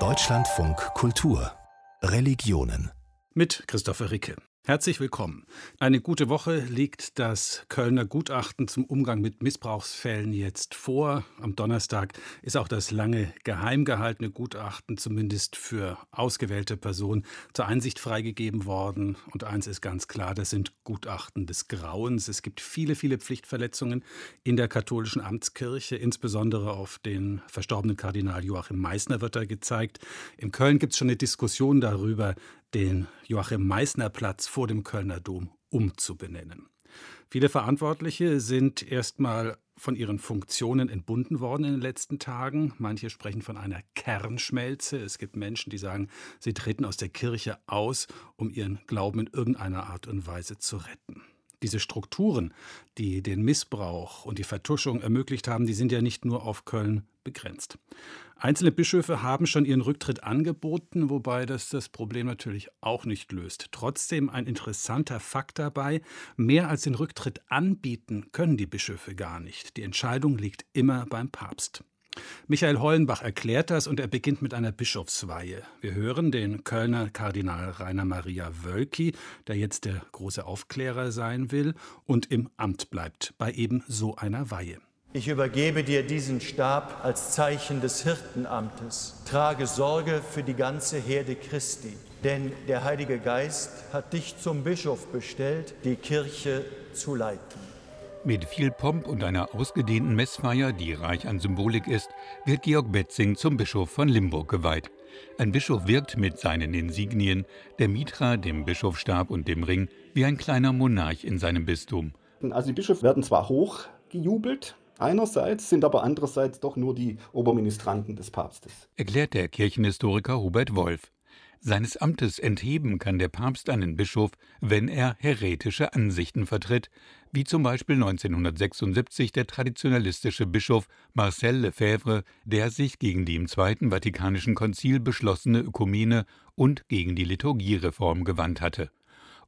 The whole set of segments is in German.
Deutschlandfunk Kultur, Religionen. Mit Christopher Ricke. Herzlich willkommen. Eine gute Woche liegt das Kölner Gutachten zum Umgang mit Missbrauchsfällen jetzt vor. Am Donnerstag ist auch das lange geheim gehaltene Gutachten zumindest für ausgewählte Personen zur Einsicht freigegeben worden. Und eins ist ganz klar, das sind Gutachten des Grauens. Es gibt viele, viele Pflichtverletzungen in der katholischen Amtskirche. Insbesondere auf den verstorbenen Kardinal Joachim Meißner wird da gezeigt. In Köln gibt es schon eine Diskussion darüber, den Joachim-Meißner-Platz vor dem Kölner Dom umzubenennen. Viele Verantwortliche sind erstmal von ihren Funktionen entbunden worden in den letzten Tagen. Manche sprechen von einer Kernschmelze. Es gibt Menschen, die sagen, sie treten aus der Kirche aus, um ihren Glauben in irgendeiner Art und Weise zu retten. Diese Strukturen, die den Missbrauch und die Vertuschung ermöglicht haben, die sind ja nicht nur auf Köln begrenzt. Einzelne Bischöfe haben schon ihren Rücktritt angeboten, wobei das Problem natürlich auch nicht löst. Trotzdem ein interessanter Fakt dabei, mehr als den Rücktritt anbieten können die Bischöfe gar nicht. Die Entscheidung liegt immer beim Papst. Michael Hollenbach erklärt das und er beginnt mit einer Bischofsweihe. Wir hören den Kölner Kardinal Rainer Maria Wölki, der jetzt der große Aufklärer sein will und im Amt bleibt, bei eben so einer Weihe. Ich übergebe dir diesen Stab als Zeichen des Hirtenamtes. Trage Sorge für die ganze Herde Christi, denn der Heilige Geist hat dich zum Bischof bestellt, die Kirche zu leiten. Mit viel Pomp und einer ausgedehnten Messfeier, die reich an Symbolik ist, wird Georg Betzing zum Bischof von Limburg geweiht. Ein Bischof wirkt mit seinen Insignien, der Mitra, dem Bischofsstab und dem Ring, wie ein kleiner Monarch in seinem Bistum. Also die Bischöfe werden zwar hochgejubelt, einerseits, sind aber andererseits doch nur die Oberministranten des Papstes. Erklärt der Kirchenhistoriker Hubert Wolf. Seines Amtes entheben kann der Papst einen Bischof, wenn er häretische Ansichten vertritt, wie zum Beispiel 1976 der traditionalistische Bischof Marcel Lefebvre, der sich gegen die im Zweiten Vatikanischen Konzil beschlossene Ökumene und gegen die Liturgiereform gewandt hatte.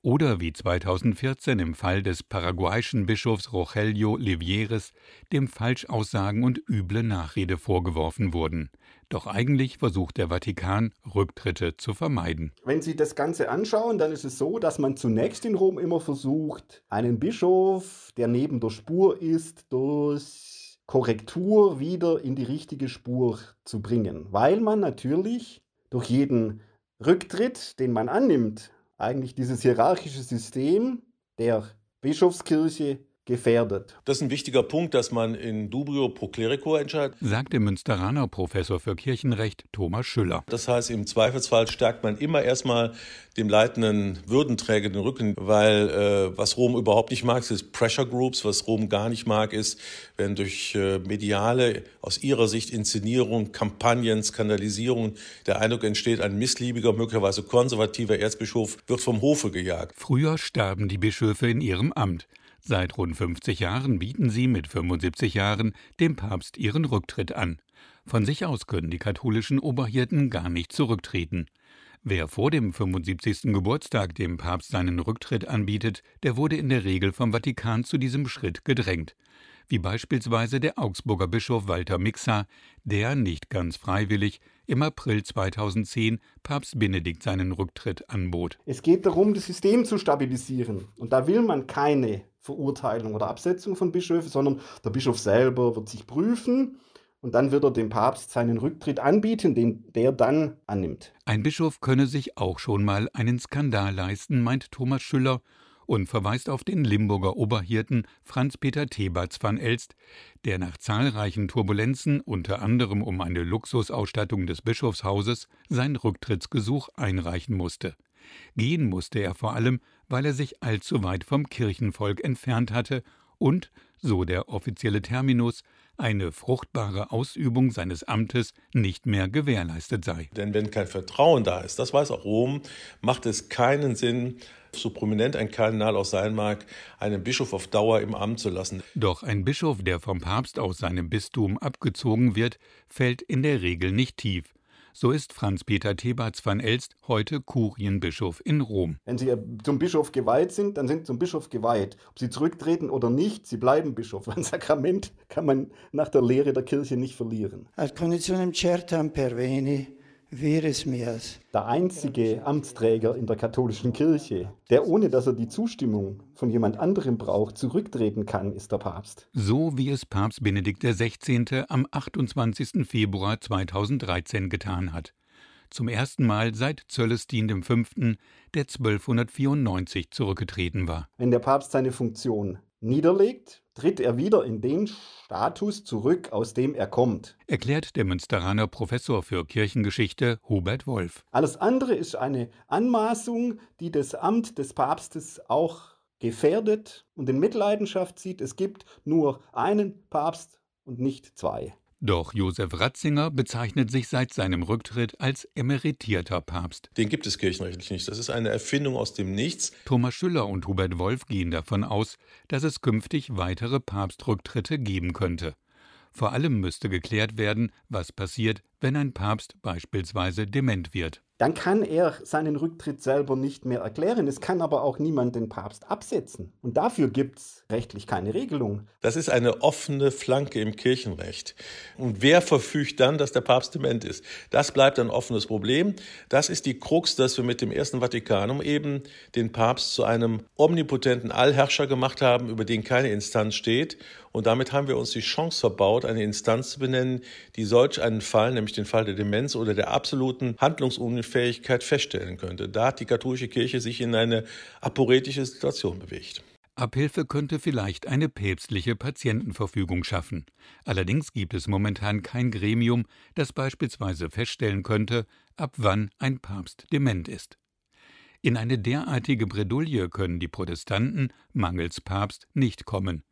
Oder wie 2014 im Fall des paraguayischen Bischofs Rogelio Livieres, dem Falschaussagen und üble Nachrede vorgeworfen wurden. Doch eigentlich versucht der Vatikan, Rücktritte zu vermeiden. Wenn Sie das Ganze anschauen, dann ist es so, dass man zunächst in Rom immer versucht, einen Bischof, der neben der Spur ist, durch Korrektur wieder in die richtige Spur zu bringen. Weil man natürlich durch jeden Rücktritt, den man annimmt, eigentlich dieses hierarchische System der Bischofskirche gefährdet. Das ist ein wichtiger Punkt, dass man in dubrio pro clerico entscheidet, sagt der Münsteraner Professor für Kirchenrecht Thomas Schüller. Das heißt, im Zweifelsfall stärkt man immer erstmal dem leitenden Würdenträger den Rücken, weil was Rom überhaupt nicht mag, ist Pressure Groups. Was Rom gar nicht mag, ist, wenn durch mediale, aus ihrer Sicht Inszenierung, Kampagnen, Skandalisierung der Eindruck entsteht, ein missliebiger, möglicherweise konservativer Erzbischof wird vom Hofe gejagt. Früher starben die Bischöfe in ihrem Amt. Seit rund 50 Jahren bieten sie mit 75 Jahren dem Papst ihren Rücktritt an. Von sich aus können die katholischen Oberhirten gar nicht zurücktreten. Wer vor dem 75. Geburtstag dem Papst seinen Rücktritt anbietet, der wurde in der Regel vom Vatikan zu diesem Schritt gedrängt. Wie beispielsweise der Augsburger Bischof Walter Mixa, der nicht ganz freiwillig im April 2010 Papst Benedikt seinen Rücktritt anbot. Es geht darum, das System zu stabilisieren. Und da will man keine Verurteilung oder Absetzung von Bischöfen, sondern der Bischof selber wird sich prüfen und dann wird er dem Papst seinen Rücktritt anbieten, den der dann annimmt. Ein Bischof könne sich auch schon mal einen Skandal leisten, meint Thomas Schüller und verweist auf den Limburger Oberhirten Franz-Peter Tebartz-van Elst, der nach zahlreichen Turbulenzen, unter anderem um eine Luxusausstattung des Bischofshauses, sein Rücktrittsgesuch einreichen musste. Gehen musste er vor allem, weil er sich allzu weit vom Kirchenvolk entfernt hatte und, so der offizielle Terminus, eine fruchtbare Ausübung seines Amtes nicht mehr gewährleistet sei. Denn wenn kein Vertrauen da ist, das weiß auch Rom, macht es keinen Sinn, so prominent ein Kardinal auch sein mag, einen Bischof auf Dauer im Amt zu lassen. Doch ein Bischof, der vom Papst aus seinem Bistum abgezogen wird, fällt in der Regel nicht tief, So ist Franz-Peter Tebartz-van Elst heute Kurienbischof in Rom. Wenn Sie zum Bischof geweiht sind, dann sind Sie zum Bischof geweiht. Ob Sie zurücktreten oder nicht, Sie bleiben Bischof. Ein Sakrament kann man nach der Lehre der Kirche nicht verlieren. Der einzige Amtsträger in der katholischen Kirche, der ohne dass er die Zustimmung von jemand anderem braucht, zurücktreten kann, ist der Papst. So wie es Papst Benedikt XVI. Am 28. Februar 2013 getan hat. Zum ersten Mal seit Zöllestin V., der 1294 zurückgetreten war. Wenn der Papst seine Funktion niederlegt, tritt er wieder in den Status zurück, aus dem er kommt. Erklärt der Münsteraner Professor für Kirchengeschichte Hubert Wolf. Alles andere ist eine Anmaßung, die das Amt des Papstes auch gefährdet und in Mitleidenschaft zieht. Es gibt nur einen Papst und nicht zwei. Doch Josef Ratzinger bezeichnet sich seit seinem Rücktritt als emeritierter Papst. Den gibt es kirchenrechtlich nicht. Das ist eine Erfindung aus dem Nichts. Thomas Schüller und Hubert Wolf gehen davon aus, dass es künftig weitere Papstrücktritte geben könnte. Vor allem müsste geklärt werden, was passiert, wenn ein Papst beispielsweise dement wird. Dann kann er seinen Rücktritt selber nicht mehr erklären. Es kann aber auch niemand den Papst absetzen. Und dafür gibt es rechtlich keine Regelung. Das ist eine offene Flanke im Kirchenrecht. Und wer verfügt dann, dass der Papst dement ist? Das bleibt ein offenes Problem. Das ist die Krux, dass wir mit dem Ersten Vatikanum eben den Papst zu einem omnipotenten Allherrscher gemacht haben, über den keine Instanz steht. Und damit haben wir uns die Chance verbaut, eine Instanz zu benennen, die solch einen Fall, nämlich den Fall der Demenz oder der absoluten Handlungsunfähigkeit feststellen könnte. Da hat die katholische Kirche sich in eine aporetische Situation bewegt. Abhilfe könnte vielleicht eine päpstliche Patientenverfügung schaffen. Allerdings gibt es momentan kein Gremium, das beispielsweise feststellen könnte, ab wann ein Papst dement ist. In eine derartige Bredouille können die Protestanten mangels Papst nicht kommen.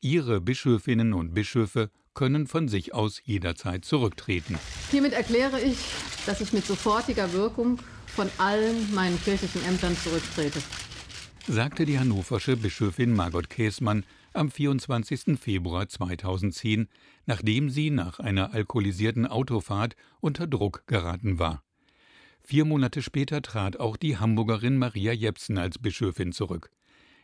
Ihre Bischöfinnen und Bischöfe können von sich aus jederzeit zurücktreten. Hiermit erkläre ich, dass ich mit sofortiger Wirkung von allen meinen kirchlichen Ämtern zurücktrete, sagte die hannoversche Bischöfin Margot Käßmann am 24. Februar 2010, nachdem sie nach einer alkoholisierten Autofahrt unter Druck geraten war. 4 Monate später trat auch die Hamburgerin Maria Jepsen als Bischöfin zurück.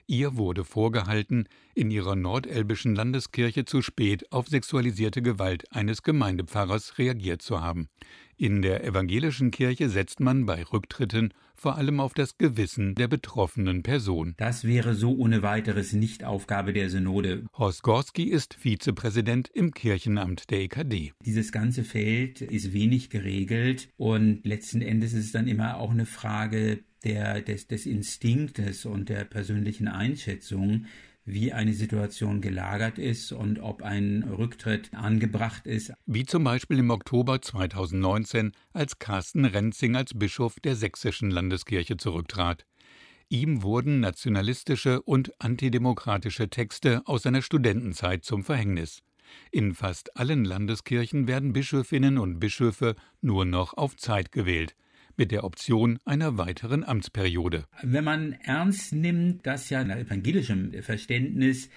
Ihr wurde vorgehalten, in ihrer nordelbischen Landeskirche zu spät auf sexualisierte Gewalt eines Gemeindepfarrers reagiert zu haben. In der evangelischen Kirche setzt man bei Rücktritten vor allem auf das Gewissen der betroffenen Person. Das wäre so ohne weiteres nicht Aufgabe der Synode. Horst Gorski ist Vizepräsident im Kirchenamt der EKD. Dieses ganze Feld ist wenig geregelt und letzten Endes ist es dann immer auch eine Frage des Instinktes und der persönlichen Einschätzung, wie eine Situation gelagert ist und ob ein Rücktritt angebracht ist. Wie zum Beispiel im Oktober 2019, als Carsten Renzing als Bischof der Sächsischen Landeskirche zurücktrat. Ihm wurden nationalistische und antidemokratische Texte aus seiner Studentenzeit zum Verhängnis. In fast allen Landeskirchen werden Bischöfinnen und Bischöfe nur noch auf Zeit gewählt, mit der Option einer weiteren Amtsperiode. Wenn man ernst nimmt, dass ja nach evangelischem Verständnis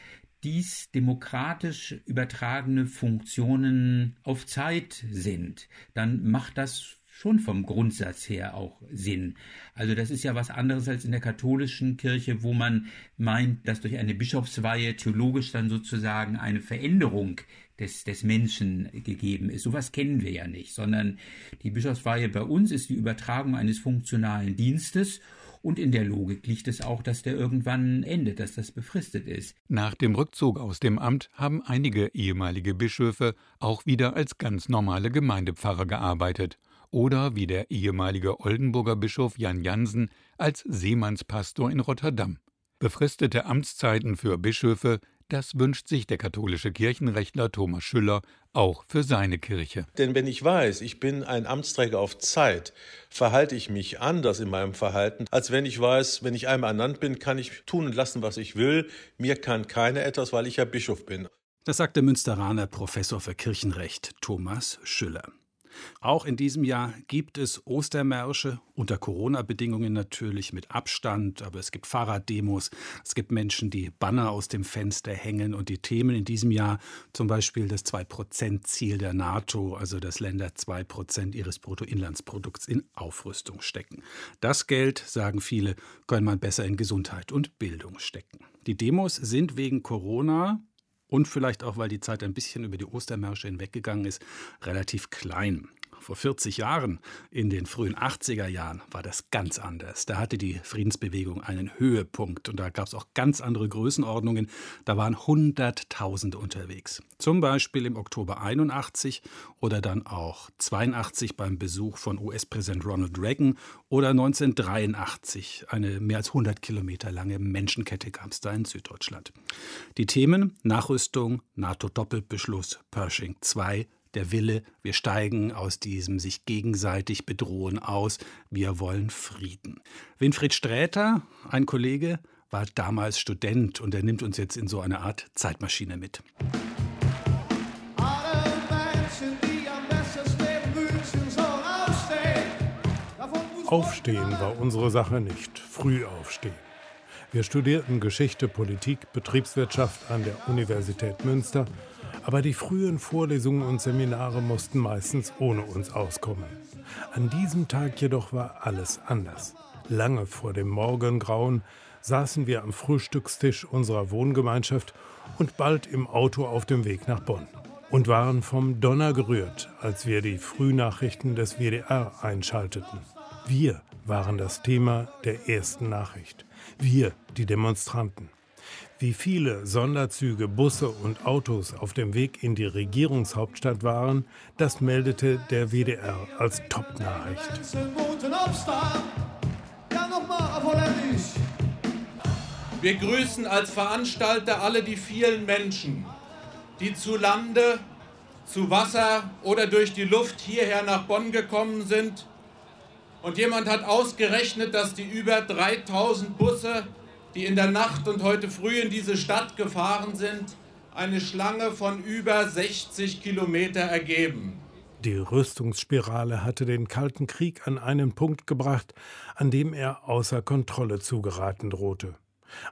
dies demokratisch übertragene Funktionen auf Zeit sind, dann macht das schon vom Grundsatz her auch Sinn. Also das ist ja was anderes als in der katholischen Kirche, wo man meint, dass durch eine Bischofsweihe theologisch dann sozusagen eine Veränderung des Menschen gegeben ist. Sowas kennen wir ja nicht, sondern die Bischofsweihe bei uns ist die Übertragung eines funktionalen Dienstes und in der Logik liegt es auch, dass der irgendwann endet, dass das befristet ist. Nach dem Rückzug aus dem Amt haben einige ehemalige Bischöfe auch wieder als ganz normale Gemeindepfarrer gearbeitet oder wie der ehemalige Oldenburger Bischof Jan Jansen als Seemannspastor in Rotterdam. Befristete Amtszeiten für Bischöfe, das wünscht sich der katholische Kirchenrechtler Thomas Schüller auch für seine Kirche. Denn wenn ich weiß, ich bin ein Amtsträger auf Zeit, verhalte ich mich anders in meinem Verhalten, als wenn ich weiß, wenn ich einmal ernannt bin, kann ich tun und lassen, was ich will. Mir kann keiner etwas, weil ich ja Bischof bin. Das sagt der Münsteraner Professor für Kirchenrecht Thomas Schüller. Auch in diesem Jahr gibt es Ostermärsche, unter Corona-Bedingungen natürlich, mit Abstand. Aber es gibt Fahrraddemos, es gibt Menschen, die Banner aus dem Fenster hängen. Und die Themen in diesem Jahr, zum Beispiel das 2%-Ziel der NATO, also dass Länder 2% ihres Bruttoinlandsprodukts in Aufrüstung stecken. Das Geld, sagen viele, kann man besser in Gesundheit und Bildung stecken. Die Demos sind wegen Corona und vielleicht auch, weil die Zeit ein bisschen über die Ostermärsche hinweggegangen ist, relativ klein. Vor 40 Jahren, in den frühen 80er Jahren, war das ganz anders. Da hatte die Friedensbewegung einen Höhepunkt und da gab es auch ganz andere Größenordnungen. Da waren Hunderttausende unterwegs. Zum Beispiel im Oktober 81 oder dann auch 82 beim Besuch von US-Präsident Ronald Reagan oder 1983. Eine mehr als 100 Kilometer lange Menschenkette gab es da in Süddeutschland. Die Themen: Nachrüstung, NATO-Doppelbeschluss, Pershing II, der Wille, wir steigen aus diesem sich gegenseitig bedrohen aus, wir wollen Frieden. Winfried Sträter, ein Kollege, war damals Student und er nimmt uns jetzt in so eine Art Zeitmaschine mit. Aufstehen war unsere Sache nicht, früh aufstehen. Wir studierten Geschichte, Politik, Betriebswirtschaft an der Universität Münster. Aber die frühen Vorlesungen und Seminare mussten meistens ohne uns auskommen. An diesem Tag jedoch war alles anders. Lange vor dem Morgengrauen saßen wir am Frühstückstisch unserer Wohngemeinschaft und bald im Auto auf dem Weg nach Bonn. Und waren vom Donner gerührt, als wir die Frühnachrichten des WDR einschalteten. Wir waren das Thema der ersten Nachricht. Wir, die Demonstranten. Wie viele Sonderzüge, Busse und Autos auf dem Weg in die Regierungshauptstadt waren, das meldete der WDR als Top-Nachricht. Wir grüßen als Veranstalter alle die vielen Menschen, die zu Lande, zu Wasser oder durch die Luft hierher nach Bonn gekommen sind. Und jemand hat ausgerechnet, dass die über 3000 Busse, die in der Nacht und heute früh in diese Stadt gefahren sind, eine Schlange von über 60 Kilometer ergeben. Die Rüstungsspirale hatte den Kalten Krieg an einen Punkt gebracht, an dem er außer Kontrolle zu geraten drohte.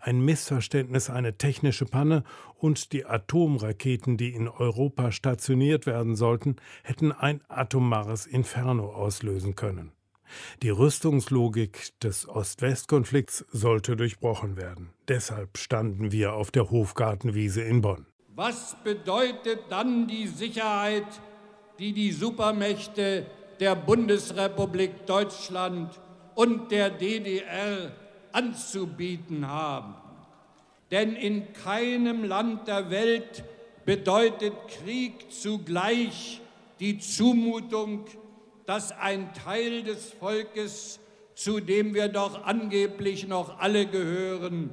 Ein Missverständnis, eine technische Panne und die Atomraketen, die in Europa stationiert werden sollten, hätten ein atomares Inferno auslösen können. Die Rüstungslogik des Ost-West-Konflikts sollte durchbrochen werden. Deshalb standen wir auf der Hofgartenwiese in Bonn. Was bedeutet dann die Sicherheit, die die Supermächte der Bundesrepublik Deutschland und der DDR anzubieten haben? Denn in keinem Land der Welt bedeutet Krieg zugleich die Zumutung, dass ein Teil des Volkes, zu dem wir doch angeblich noch alle gehören,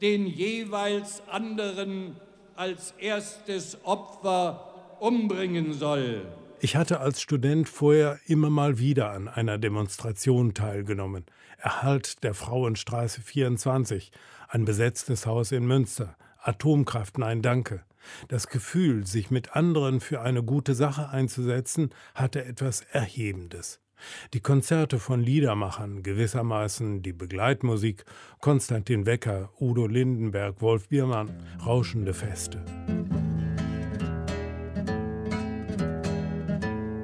den jeweils anderen als erstes Opfer umbringen soll. Ich hatte als Student vorher immer mal wieder an einer Demonstration teilgenommen. Erhalt der Frauenstraße 24, ein besetztes Haus in Münster. Atomkraft, nein, danke. Das Gefühl, sich mit anderen für eine gute Sache einzusetzen, hatte etwas Erhebendes. Die Konzerte von Liedermachern, gewissermaßen die Begleitmusik, Konstantin Wecker, Udo Lindenberg, Wolf Biermann, rauschende Feste.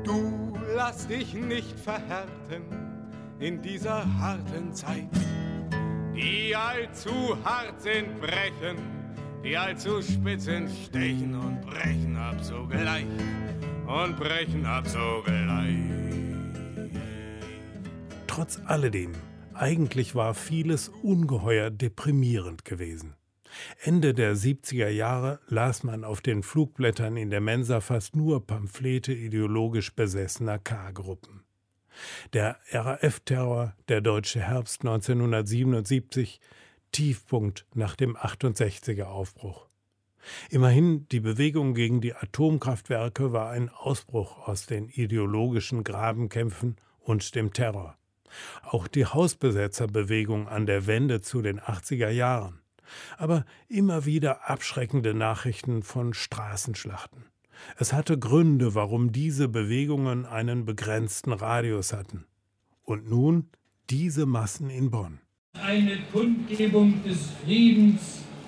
Du lass dich nicht verhärten in dieser harten Zeit, die allzu hart sind, brechen. Die allzu spitzen stechen und brechen ab sogleich, und brechen ab sogleich. Trotz alledem, eigentlich war vieles ungeheuer deprimierend gewesen. Ende der 70er Jahre las man auf den Flugblättern in der Mensa fast nur Pamphlete ideologisch besessener K-Gruppen. Der RAF-Terror, der deutsche Herbst 1977, Tiefpunkt nach dem 68er-Aufbruch. Immerhin, die Bewegung gegen die Atomkraftwerke war ein Ausbruch aus den ideologischen Grabenkämpfen und dem Terror. Auch die Hausbesetzerbewegung an der Wende zu den 80er Jahren. Aber immer wieder abschreckende Nachrichten von Straßenschlachten. Es hatte Gründe, warum diese Bewegungen einen begrenzten Radius hatten. Und nun diese Massen in Bonn. Eine Kundgebung des Friedens,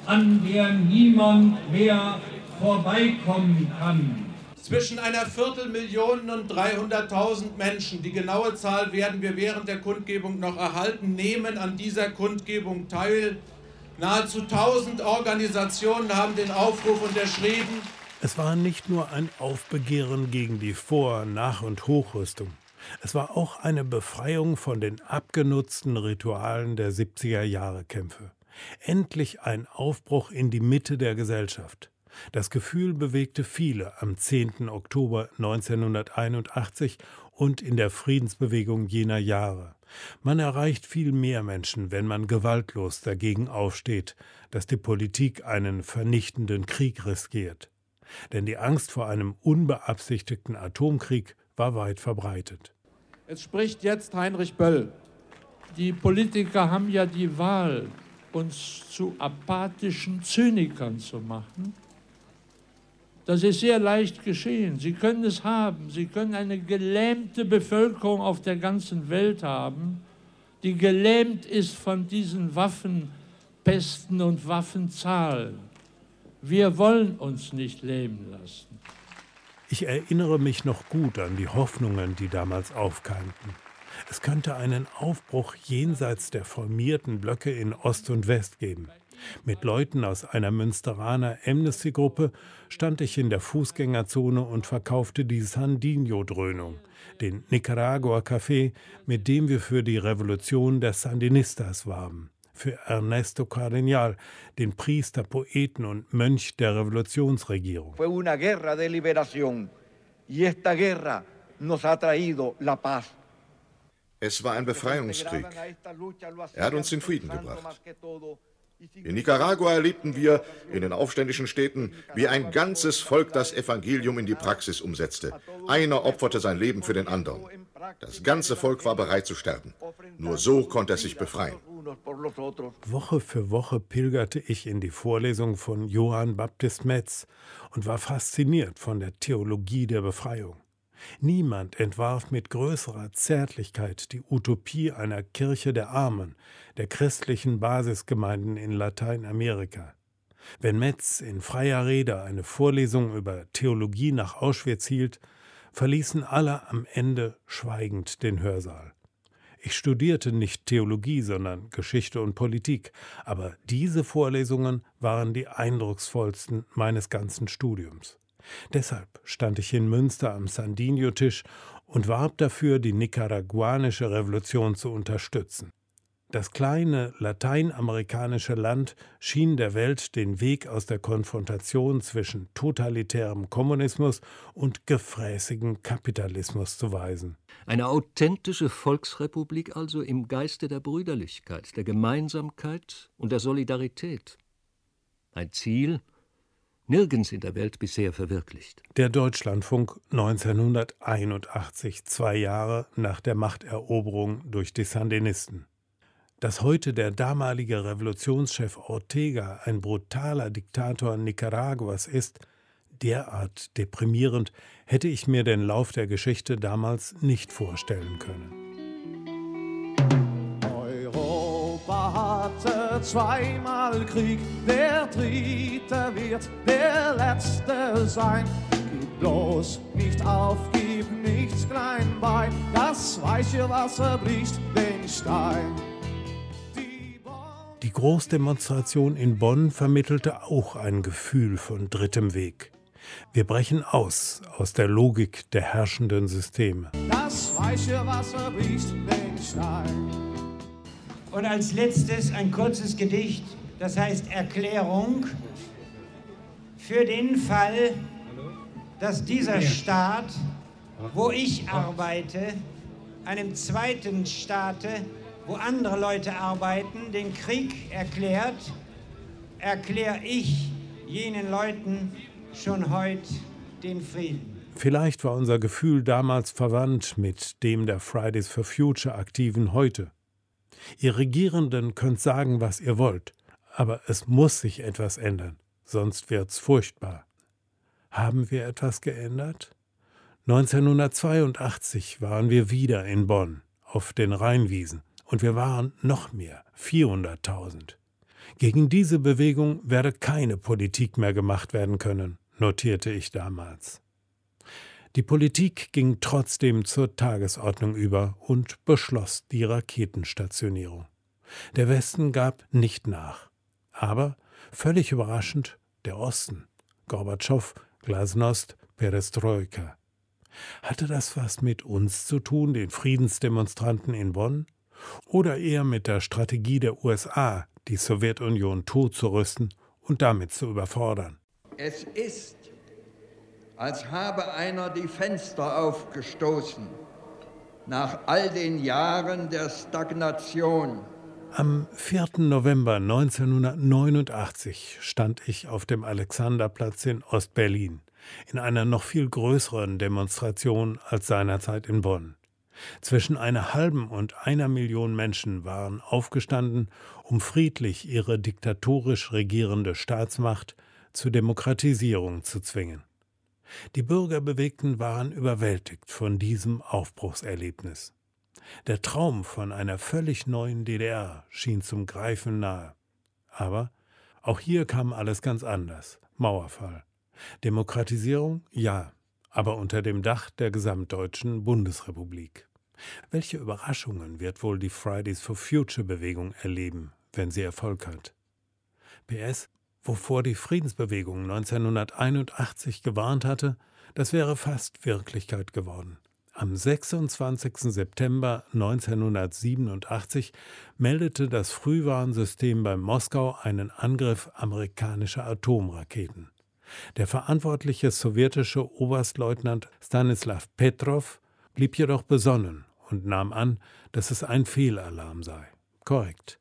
an der niemand mehr vorbeikommen kann. Zwischen einer Viertelmillion und 300.000 Menschen, die genaue Zahl werden wir während der Kundgebung noch erhalten, nehmen an dieser Kundgebung teil. Nahezu 1000 Organisationen haben den Aufruf unterschrieben. Es war nicht nur ein Aufbegehren gegen die Vor-, Nach- und Hochrüstung. Es war auch eine Befreiung von den abgenutzten Ritualen der 70er-Jahre-Kämpfe. Endlich ein Aufbruch in die Mitte der Gesellschaft. Das Gefühl bewegte viele am 10. Oktober 1981 und in der Friedensbewegung jener Jahre. Man erreicht viel mehr Menschen, wenn man gewaltlos dagegen aufsteht, dass die Politik einen vernichtenden Krieg riskiert. Denn die Angst vor einem unbeabsichtigten Atomkrieg war weit verbreitet. Es spricht jetzt Heinrich Böll. Die Politiker haben ja die Wahl, uns zu apathischen Zynikern zu machen. Das ist sehr leicht geschehen. Sie können es haben. Sie können eine gelähmte Bevölkerung auf der ganzen Welt haben, die gelähmt ist von diesen Waffenpesten und Waffenzahlen. Wir wollen uns nicht lähmen lassen. Ich erinnere mich noch gut an die Hoffnungen, die damals aufkeimten. Es könnte einen Aufbruch jenseits der formierten Blöcke in Ost und West geben. Mit Leuten aus einer Münsteraner Amnesty-Gruppe stand ich in der Fußgängerzone und verkaufte die Sandino-Dröhnung, den Nicaragua-Kaffee, mit dem wir für die Revolution der Sandinistas warben, für Ernesto Cardinal, den Priester, Poeten und Mönch der Revolutionsregierung. Fue una guerra de liberación y esta guerra nos ha traído la paz. Es war ein Befreiungskrieg. Er hat uns den Frieden gebracht. In Nicaragua erlebten wir in den aufständischen Städten, wie ein ganzes Volk das Evangelium in die Praxis umsetzte. Einer opferte sein Leben für den anderen. Das ganze Volk war bereit zu sterben. Nur so konnte es sich befreien. Woche für Woche pilgerte ich in die Vorlesung von Johann Baptist Metz und war fasziniert von der Theologie der Befreiung. Niemand entwarf mit größerer Zärtlichkeit die Utopie einer Kirche der Armen, der christlichen Basisgemeinden in Lateinamerika. Wenn Metz in freier Rede eine Vorlesung über Theologie nach Auschwitz hielt, verließen alle am Ende schweigend den Hörsaal. Ich studierte nicht Theologie, sondern Geschichte und Politik, aber diese Vorlesungen waren die eindrucksvollsten meines ganzen Studiums. Deshalb stand ich in Münster am Sandino-Tisch und warb dafür, die nicaraguanische Revolution zu unterstützen. Das kleine lateinamerikanische Land schien der Welt den Weg aus der Konfrontation zwischen totalitärem Kommunismus und gefräßigem Kapitalismus zu weisen. Eine authentische Volksrepublik also im Geiste der Brüderlichkeit, der Gemeinsamkeit und der Solidarität. Ein Ziel, nirgends in der Welt bisher verwirklicht. Der Deutschlandfunk 1981, 2 Jahre nach der Machteroberung durch die Sandinisten. Dass heute der damalige Revolutionschef Ortega ein brutaler Diktator Nicaraguas ist, derart deprimierend, hätte ich mir den Lauf der Geschichte damals nicht vorstellen können. Europa hatte zweimal Krieg, der dritte wird der letzte sein. Gib bloß nicht auf, gib nichts klein bei, das weiche Wasser bricht den Stein. Die Großdemonstration in Bonn vermittelte auch ein Gefühl von drittem Weg. Wir brechen aus der Logik der herrschenden Systeme. Das weiche Wasser bricht den Stein. Und als letztes ein kurzes Gedicht, das heißt Erklärung, für den Fall, dass dieser Staat, wo ich arbeite, einem zweiten Staate, wo andere Leute arbeiten, den Krieg erklärt, erkläre ich jenen Leuten schon heute den Frieden. Vielleicht war unser Gefühl damals verwandt mit dem der Fridays for Future Aktiven heute. Ihr Regierenden könnt sagen, was ihr wollt, aber es muss sich etwas ändern, sonst wird's furchtbar. Haben wir etwas geändert? 1982 waren wir wieder in Bonn, auf den Rheinwiesen. Und wir waren noch mehr, 400.000. Gegen diese Bewegung werde keine Politik mehr gemacht werden können, notierte ich damals. Die Politik ging trotzdem zur Tagesordnung über und beschloss die Raketenstationierung. Der Westen gab nicht nach. Aber, völlig überraschend, der Osten. Gorbatschow, Glasnost, Perestroika. Hatte das was mit uns zu tun, den Friedensdemonstranten in Bonn? Oder eher mit der Strategie der USA, die Sowjetunion totzurüsten und damit zu überfordern? Es ist, als habe einer die Fenster aufgestoßen, nach all den Jahren der Stagnation. Am 4. November 1989 stand ich auf dem Alexanderplatz in Ostberlin, in einer noch viel größeren Demonstration als seinerzeit in Bonn. Zwischen 1,5 und 1 Million Menschen waren aufgestanden, um friedlich ihre diktatorisch regierende Staatsmacht zur Demokratisierung zu zwingen. Die Bürgerbewegten waren überwältigt von diesem Aufbruchserlebnis. Der Traum von einer völlig neuen DDR schien zum Greifen nahe. Aber auch hier kam alles ganz anders. Mauerfall. Demokratisierung? Ja, aber unter dem Dach der gesamtdeutschen Bundesrepublik. Welche Überraschungen wird wohl die Fridays for Future-Bewegung erleben, wenn sie Erfolg hat? PS, wovor die Friedensbewegung 1981 gewarnt hatte, das wäre fast Wirklichkeit geworden. Am 26. September 1987 meldete das Frühwarnsystem bei Moskau einen Angriff amerikanischer Atomraketen. Der verantwortliche sowjetische Oberstleutnant Stanislav Petrov blieb jedoch besonnen und nahm an, dass es ein Fehlalarm sei. Korrekt.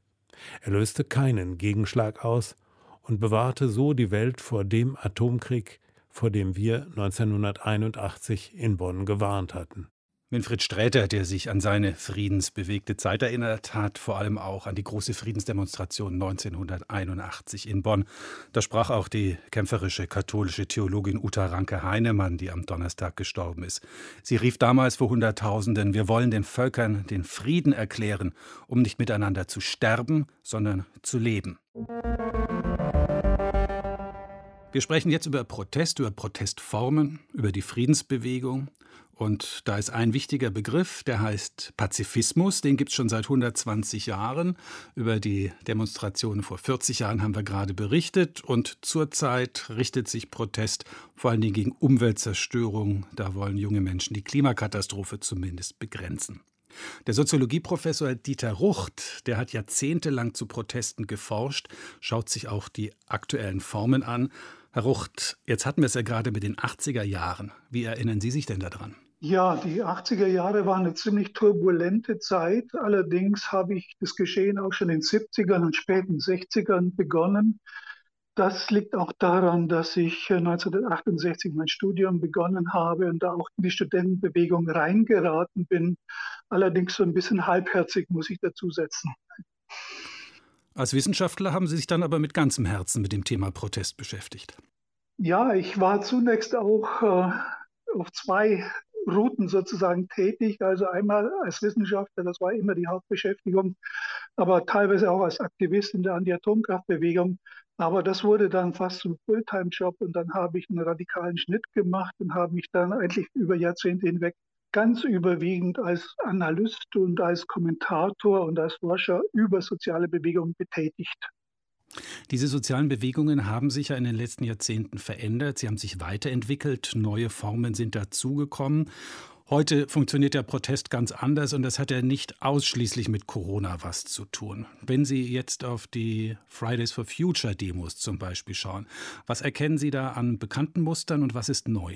Er löste keinen Gegenschlag aus und bewahrte so die Welt vor dem Atomkrieg, vor dem wir 1981 in Bonn gewarnt hatten. Winfried Sträter, der sich an seine friedensbewegte Zeit erinnert, hat vor allem auch an die große Friedensdemonstration 1981 in Bonn. Da sprach auch die kämpferische katholische Theologin Uta Ranke-Heinemann, die am Donnerstag gestorben ist. Sie rief damals vor Hunderttausenden: Wir wollen den Völkern den Frieden erklären, um nicht miteinander zu sterben, sondern zu leben. Wir sprechen jetzt über Protest, über Protestformen, über die Friedensbewegung. Und da ist ein wichtiger Begriff, der heißt Pazifismus. Den gibt es schon seit 120 Jahren. Über die Demonstrationen vor 40 Jahren haben wir gerade berichtet. Und zurzeit richtet sich Protest vor allen Dingen gegen Umweltzerstörung. Da wollen junge Menschen die Klimakatastrophe zumindest begrenzen. Der Soziologieprofessor Dieter Rucht, der hat jahrzehntelang zu Protesten geforscht, schaut sich auch die aktuellen Formen an. Herr Rucht, jetzt hatten wir es ja gerade mit den 80er Jahren. Wie erinnern Sie sich denn daran? Ja, die 80er Jahre waren eine ziemlich turbulente Zeit. Allerdings habe ich das Geschehen auch schon in den 70ern und späten 60ern begonnen. Das liegt auch daran, dass ich 1968 mein Studium begonnen habe und da auch in die Studentenbewegung reingeraten bin. Allerdings so ein bisschen halbherzig, muss ich dazusetzen. Als Wissenschaftler haben Sie sich dann aber mit ganzem Herzen mit dem Thema Protest beschäftigt. Ja, ich war zunächst auch auf zwei Routen sozusagen tätig. Also einmal als Wissenschaftler, das war immer die Hauptbeschäftigung, aber teilweise auch als Aktivist in der Anti-Atomkraftbewegung. Aber das wurde dann fast zum Fulltime-Job und dann habe ich einen radikalen Schnitt gemacht und habe mich dann eigentlich über Jahrzehnte hinweg ganz überwiegend als Analyst und als Kommentator und als Forscher über soziale Bewegungen betätigt. Diese sozialen Bewegungen haben sich ja in den letzten Jahrzehnten verändert. Sie haben sich weiterentwickelt. Neue Formen sind dazugekommen. Heute funktioniert der Protest ganz anders und das hat ja nicht ausschließlich mit Corona was zu tun. Wenn Sie jetzt auf die Fridays for Future Demos zum Beispiel schauen, was erkennen Sie da an bekannten Mustern und was ist neu?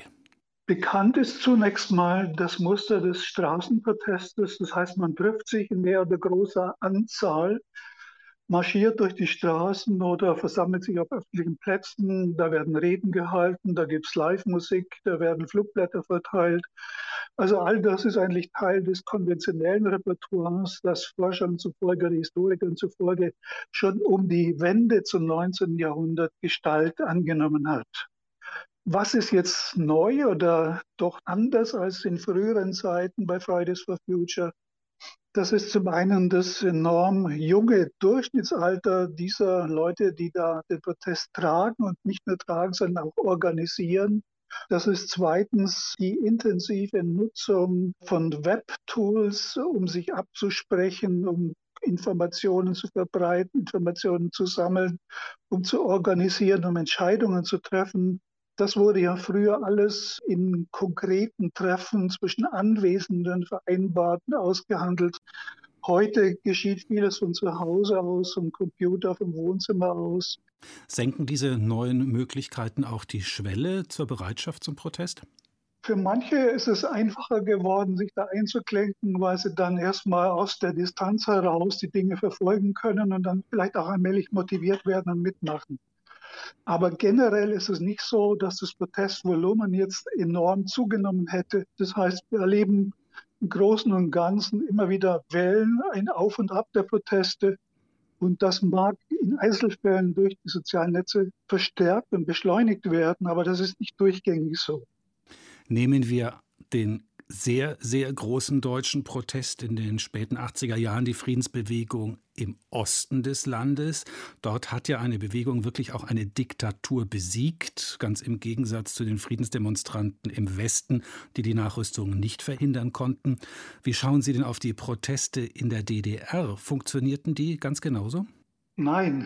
Bekannt ist zunächst mal das Muster des Straßenprotestes. Das heißt, man trifft sich in mehr oder großer Anzahl, marschiert durch die Straßen oder versammelt sich auf öffentlichen Plätzen. Da werden Reden gehalten, da gibt es Live-Musik, da werden Flugblätter verteilt. Also all das ist eigentlich Teil des konventionellen Repertoires, das Forschern zufolge, Historikern zufolge schon um die Wende zum 19. Jahrhundert Gestalt angenommen hat. Was ist jetzt neu oder doch anders als in früheren Zeiten bei Fridays for Future? Das ist zum einen das enorm junge Durchschnittsalter dieser Leute, die da den Protest tragen und nicht nur tragen, sondern auch organisieren. Das ist zweitens die intensive Nutzung von Web-Tools, um sich abzusprechen, um Informationen zu verbreiten, Informationen zu sammeln, um zu organisieren, um Entscheidungen zu treffen. Das wurde ja früher alles in konkreten Treffen zwischen Anwesenden vereinbart und ausgehandelt. Heute geschieht vieles von zu Hause aus, vom Computer, vom Wohnzimmer aus. Senken diese neuen Möglichkeiten auch die Schwelle zur Bereitschaft zum Protest? Für manche ist es einfacher geworden, sich da einzuklinken, weil sie dann erstmal aus der Distanz heraus die Dinge verfolgen können und dann vielleicht auch allmählich motiviert werden und mitmachen. Aber generell ist es nicht so, dass das Protestvolumen jetzt enorm zugenommen hätte. Das heißt, wir erleben im Großen und Ganzen immer wieder Wellen, ein Auf und Ab der Proteste. Und das mag in Einzelfällen durch die sozialen Netze verstärkt und beschleunigt werden, aber das ist nicht durchgängig so. Nehmen wir den sehr, sehr großen deutschen Protest in den späten 80er Jahren, die Friedensbewegung im Osten des Landes. Dort hat ja eine Bewegung wirklich auch eine Diktatur besiegt, ganz im Gegensatz zu den Friedensdemonstranten im Westen, die die Nachrüstung nicht verhindern konnten. Wie schauen Sie denn auf die Proteste in der DDR? Funktionierten die ganz genauso? Nein,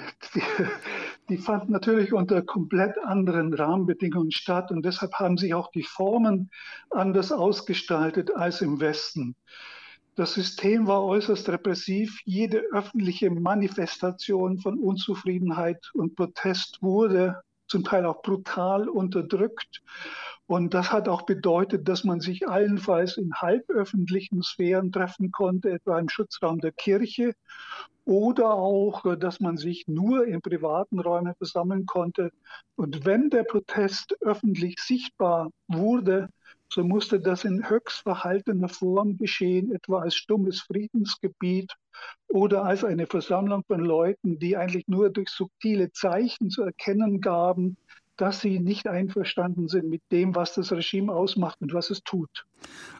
die fanden natürlich unter komplett anderen Rahmenbedingungen statt und deshalb haben sich auch die Formen anders ausgestaltet als im Westen. Das System war äußerst repressiv. Jede öffentliche Manifestation von Unzufriedenheit und Protest wurde zum Teil auch brutal unterdrückt. Und das hat auch bedeutet, dass man sich allenfalls in halböffentlichen Sphären treffen konnte, etwa im Schutzraum der Kirche, oder auch, dass man sich nur in privaten Räumen versammeln konnte. Und wenn der Protest öffentlich sichtbar wurde, so musste das in höchst verhaltener Form geschehen, etwa als stummes Friedensgebet oder als eine Versammlung von Leuten, die eigentlich nur durch subtile Zeichen zu erkennen gaben, dass sie nicht einverstanden sind mit dem, was das Regime ausmacht und was es tut.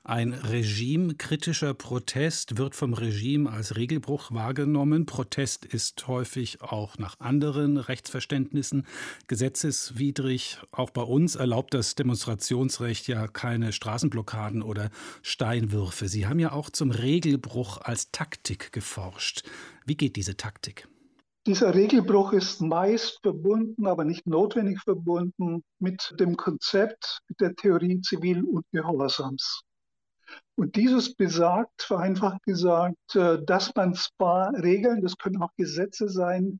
Ein regimekritischer Protest wird vom Regime als Regelbruch wahrgenommen. Protest ist häufig auch nach anderen Rechtsverständnissen gesetzeswidrig. Auch bei uns erlaubt das Demonstrationsrecht ja keine Straßenblockaden oder Steinwürfe. Sie haben ja auch zum Regelbruch als Taktik geforscht. Wie geht diese Taktik? Dieser Regelbruch ist meist verbunden, aber nicht notwendig verbunden, mit dem Konzept, mit der Theorie zivilen Ungehorsams. Und dieses besagt, vereinfacht gesagt, dass man zwar Regeln, das können auch Gesetze sein,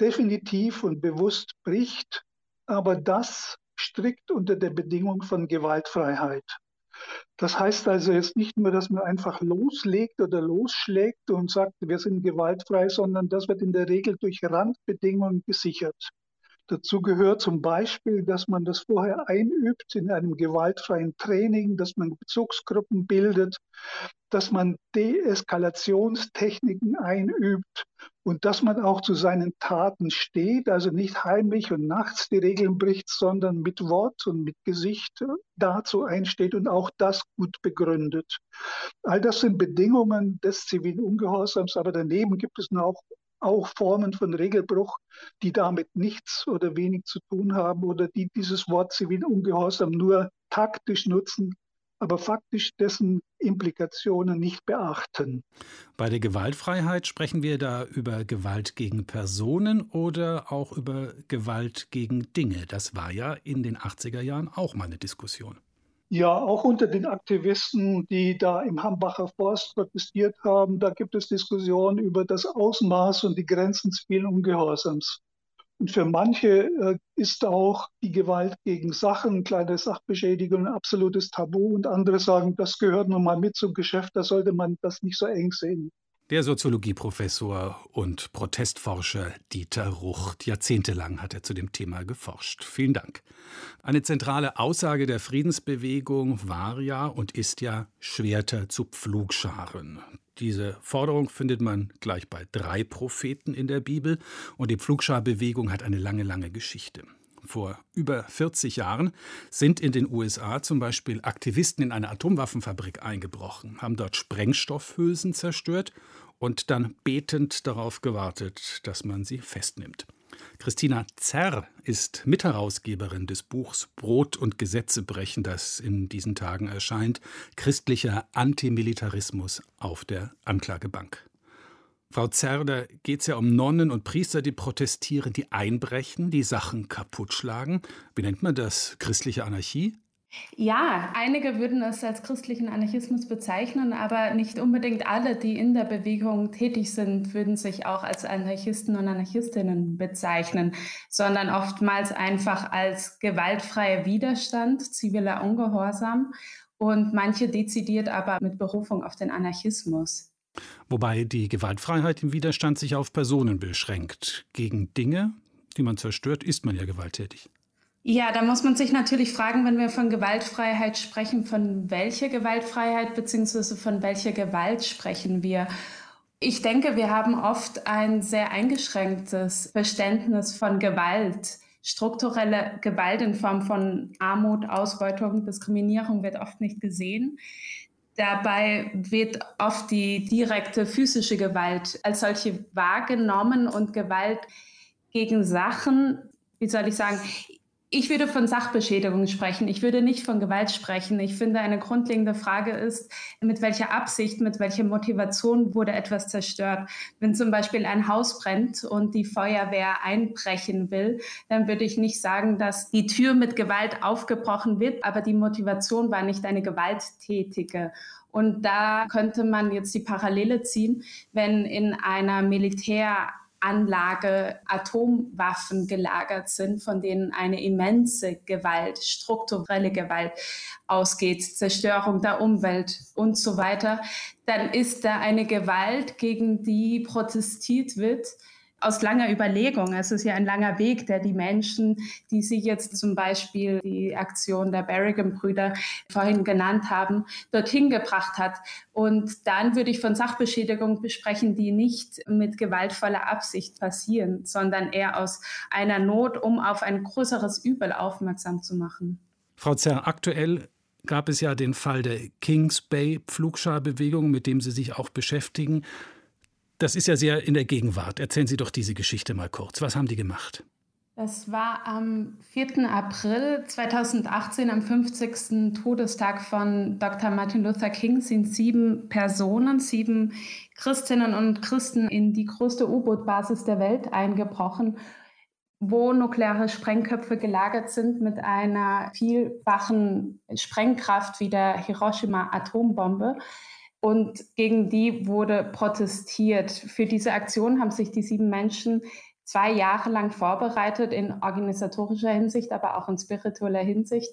definitiv und bewusst bricht, aber das strikt unter der Bedingung von Gewaltfreiheit. Das heißt also jetzt nicht nur, dass man einfach loslegt oder losschlägt und sagt, wir sind gewaltfrei, sondern das wird in der Regel durch Randbedingungen gesichert. Dazu gehört zum Beispiel, dass man das vorher einübt in einem gewaltfreien Training, dass man Bezugsgruppen bildet, dass man Deeskalationstechniken einübt und dass man auch zu seinen Taten steht, also nicht heimlich und nachts die Regeln bricht, sondern mit Wort und mit Gesicht dazu einsteht und auch das gut begründet. All das sind Bedingungen des zivilen Ungehorsams, aber daneben gibt es auch Formen von Regelbruch, die damit nichts oder wenig zu tun haben oder die dieses Wort zivilen Ungehorsam nur taktisch nutzen, aber faktisch dessen Implikationen nicht beachten. Bei der Gewaltfreiheit sprechen wir da über Gewalt gegen Personen oder auch über Gewalt gegen Dinge. Das war ja in den 80er Jahren auch mal eine Diskussion. Ja, auch unter den Aktivisten, die da im Hambacher Forst protestiert haben, da gibt es Diskussionen über das Ausmaß und die Grenzen zivilen Ungehorsams. Und für manche ist auch die Gewalt gegen Sachen, kleine Sachbeschädigungen, ein absolutes Tabu. Und andere sagen, das gehört nun mal mit zum Geschäft, da sollte man das nicht so eng sehen. Der Soziologieprofessor und Protestforscher Dieter Rucht. Jahrzehntelang hat er zu dem Thema geforscht. Vielen Dank. Eine zentrale Aussage der Friedensbewegung war ja und ist ja Schwerter zu Pflugscharen. Diese Forderung findet man gleich bei 3 Propheten in der Bibel. Und die Pflugscharbewegung hat eine lange, lange Geschichte. vor über 40 Jahren, sind in den USA zum Beispiel Aktivisten in eine Atomwaffenfabrik eingebrochen, haben dort Sprengstoffhülsen zerstört und dann betend darauf gewartet, dass man sie festnimmt. Christina Zerr ist Mitherausgeberin des Buchs Brot und Gesetze brechen, das in diesen Tagen erscheint, christlicher Antimilitarismus auf der Anklagebank. Frau Zerr, da geht es ja um Nonnen und Priester, die protestieren, die einbrechen, die Sachen kaputt schlagen. Wie nennt man das? Christliche Anarchie? Ja, einige würden es als christlichen Anarchismus bezeichnen, aber nicht unbedingt alle, die in der Bewegung tätig sind, würden sich auch als Anarchisten und Anarchistinnen bezeichnen, sondern oftmals einfach als gewaltfreier Widerstand, ziviler Ungehorsam und manche dezidiert aber mit Berufung auf den Anarchismus. Wobei die Gewaltfreiheit im Widerstand sich auf Personen beschränkt. Gegen Dinge, die man zerstört, ist man ja gewalttätig. Ja, da muss man sich natürlich fragen, wenn wir von Gewaltfreiheit sprechen, von welcher Gewaltfreiheit bzw. von welcher Gewalt sprechen wir? Ich denke, wir haben oft ein sehr eingeschränktes Verständnis von Gewalt. Strukturelle Gewalt in Form von Armut, Ausbeutung, Diskriminierung wird oft nicht gesehen. Dabei wird oft die direkte physische Gewalt als solche wahrgenommen und Gewalt gegen Sachen, wie soll ich sagen, ich würde von Sachbeschädigung sprechen, ich würde nicht von Gewalt sprechen. Ich finde, eine grundlegende Frage ist, mit welcher Absicht, mit welcher Motivation wurde etwas zerstört? Wenn zum Beispiel ein Haus brennt und die Feuerwehr einbrechen will, dann würde ich nicht sagen, dass die Tür mit Gewalt aufgebrochen wird, aber die Motivation war nicht eine gewalttätige. Und da könnte man jetzt die Parallele ziehen, wenn in einer Militäranlage Atomwaffen gelagert sind, von denen eine immense Gewalt, strukturelle Gewalt ausgeht, Zerstörung der Umwelt und so weiter, dann ist da eine Gewalt, gegen die protestiert wird, aus langer Überlegung. Es ist ja ein langer Weg, der die Menschen, die Sie jetzt zum Beispiel die Aktion der Berrigan-Brüder vorhin genannt haben, dorthin gebracht hat. Und dann würde ich von Sachbeschädigung sprechen, die nicht mit gewaltvoller Absicht passieren, sondern eher aus einer Not, um auf ein größeres Übel aufmerksam zu machen. Frau Zerr, aktuell gab es ja den Fall der Kings Bay Pflugschar-Bewegung, mit dem Sie sich auch beschäftigen. Das ist ja sehr in der Gegenwart. Erzählen Sie doch diese Geschichte mal kurz. Was haben die gemacht? Das war am 4. April 2018, am 50. Todestag von Dr. Martin Luther King, sind 7 Christinnen und Christen in die größte U-Boot-Basis der Welt eingebrochen, wo nukleare Sprengköpfe gelagert sind mit einer vielfachen Sprengkraft wie der Hiroshima-Atombombe. Und gegen die wurde protestiert. Für diese Aktion haben sich die 7 Menschen 2 Jahre lang vorbereitet, in organisatorischer Hinsicht, aber auch in spiritueller Hinsicht.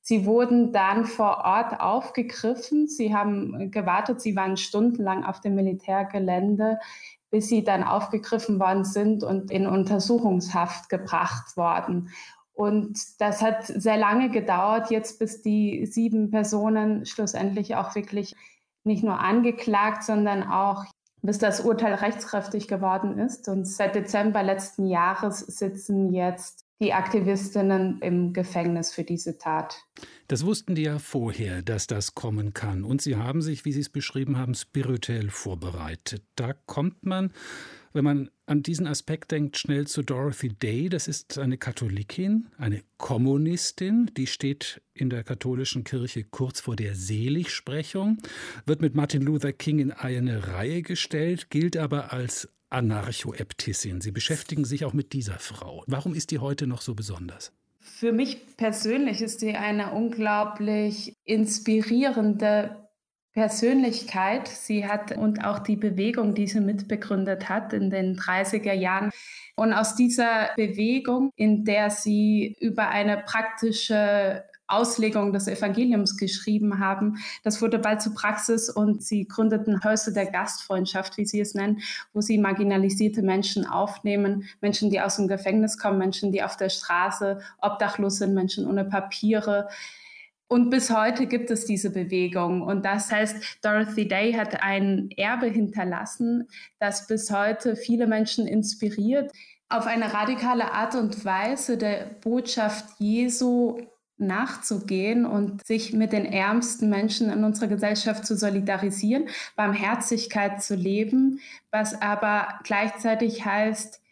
Sie wurden dann vor Ort aufgegriffen. Sie haben gewartet, sie waren stundenlang auf dem Militärgelände, bis sie dann aufgegriffen worden sind und in Untersuchungshaft gebracht worden. Und das hat sehr lange gedauert, jetzt bis die 7 Personen schlussendlich auch wirklich nicht nur angeklagt, sondern auch bis das Urteil rechtskräftig geworden ist. Und seit Dezember letzten Jahres sitzen jetzt die Aktivistinnen im Gefängnis für diese Tat. Das wussten die ja vorher, dass das kommen kann. Und sie haben sich, wie Sie es beschrieben haben, spirituell vorbereitet. Da kommt man, wenn man an diesen Aspekt denkt, schnell zu Dorothy Day. Das ist eine Katholikin, eine Kommunistin, die steht in der katholischen Kirche kurz vor der Seligsprechung, wird mit Martin Luther King in eine Reihe gestellt, gilt aber als Anarchoäbtissin. Sie beschäftigen sich auch mit dieser Frau. Warum ist die heute noch so besonders? Für mich persönlich ist sie eine unglaublich inspirierende Persönlichkeit. Sie hat und auch die Bewegung, die sie mitbegründet hat in den 30er Jahren. Und aus dieser Bewegung, in der sie über eine praktische Auslegung des Evangeliums geschrieben haben. Das wurde bald zur Praxis und sie gründeten Häuser der Gastfreundschaft, wie sie es nennen, wo sie marginalisierte Menschen aufnehmen, Menschen, die aus dem Gefängnis kommen, Menschen, die auf der Straße obdachlos sind, Menschen ohne Papiere. Und bis heute gibt es diese Bewegung. Und das heißt, Dorothy Day hat ein Erbe hinterlassen, das bis heute viele Menschen inspiriert, auf eine radikale Art und Weise der Botschaft Jesu nachzugehen und sich mit den ärmsten Menschen in unserer Gesellschaft zu solidarisieren, Barmherzigkeit zu leben, was aber gleichzeitig heißt,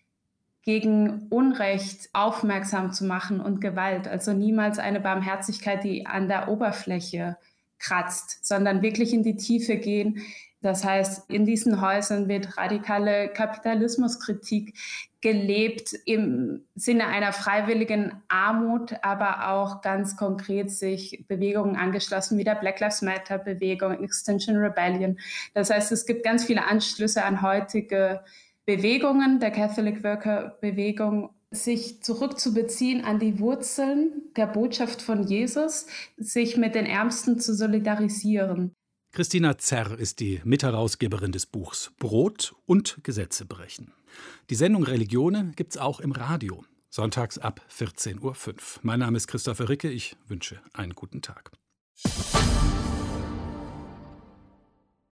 gegen Unrecht aufmerksam zu machen und Gewalt. Also niemals eine Barmherzigkeit, die an der Oberfläche kratzt, sondern wirklich in die Tiefe gehen. Das heißt, in diesen Häusern wird radikale Kapitalismuskritik gelebt im Sinne einer freiwilligen Armut, aber auch ganz konkret sich Bewegungen angeschlossen, wie der Black Lives Matter Bewegung, Extinction Rebellion. Das heißt, es gibt ganz viele Anschlüsse an heutige Bewegungen der Catholic Worker Bewegung, sich zurückzubeziehen an die Wurzeln der Botschaft von Jesus, sich mit den Ärmsten zu solidarisieren. Christina Zerr ist die Mitherausgeberin des Buchs Brot und Gesetze brechen. Die Sendung Religionen gibt's auch im Radio, sonntags ab 14.05 Uhr. Mein Name ist Christopher Ricke, ich wünsche einen guten Tag.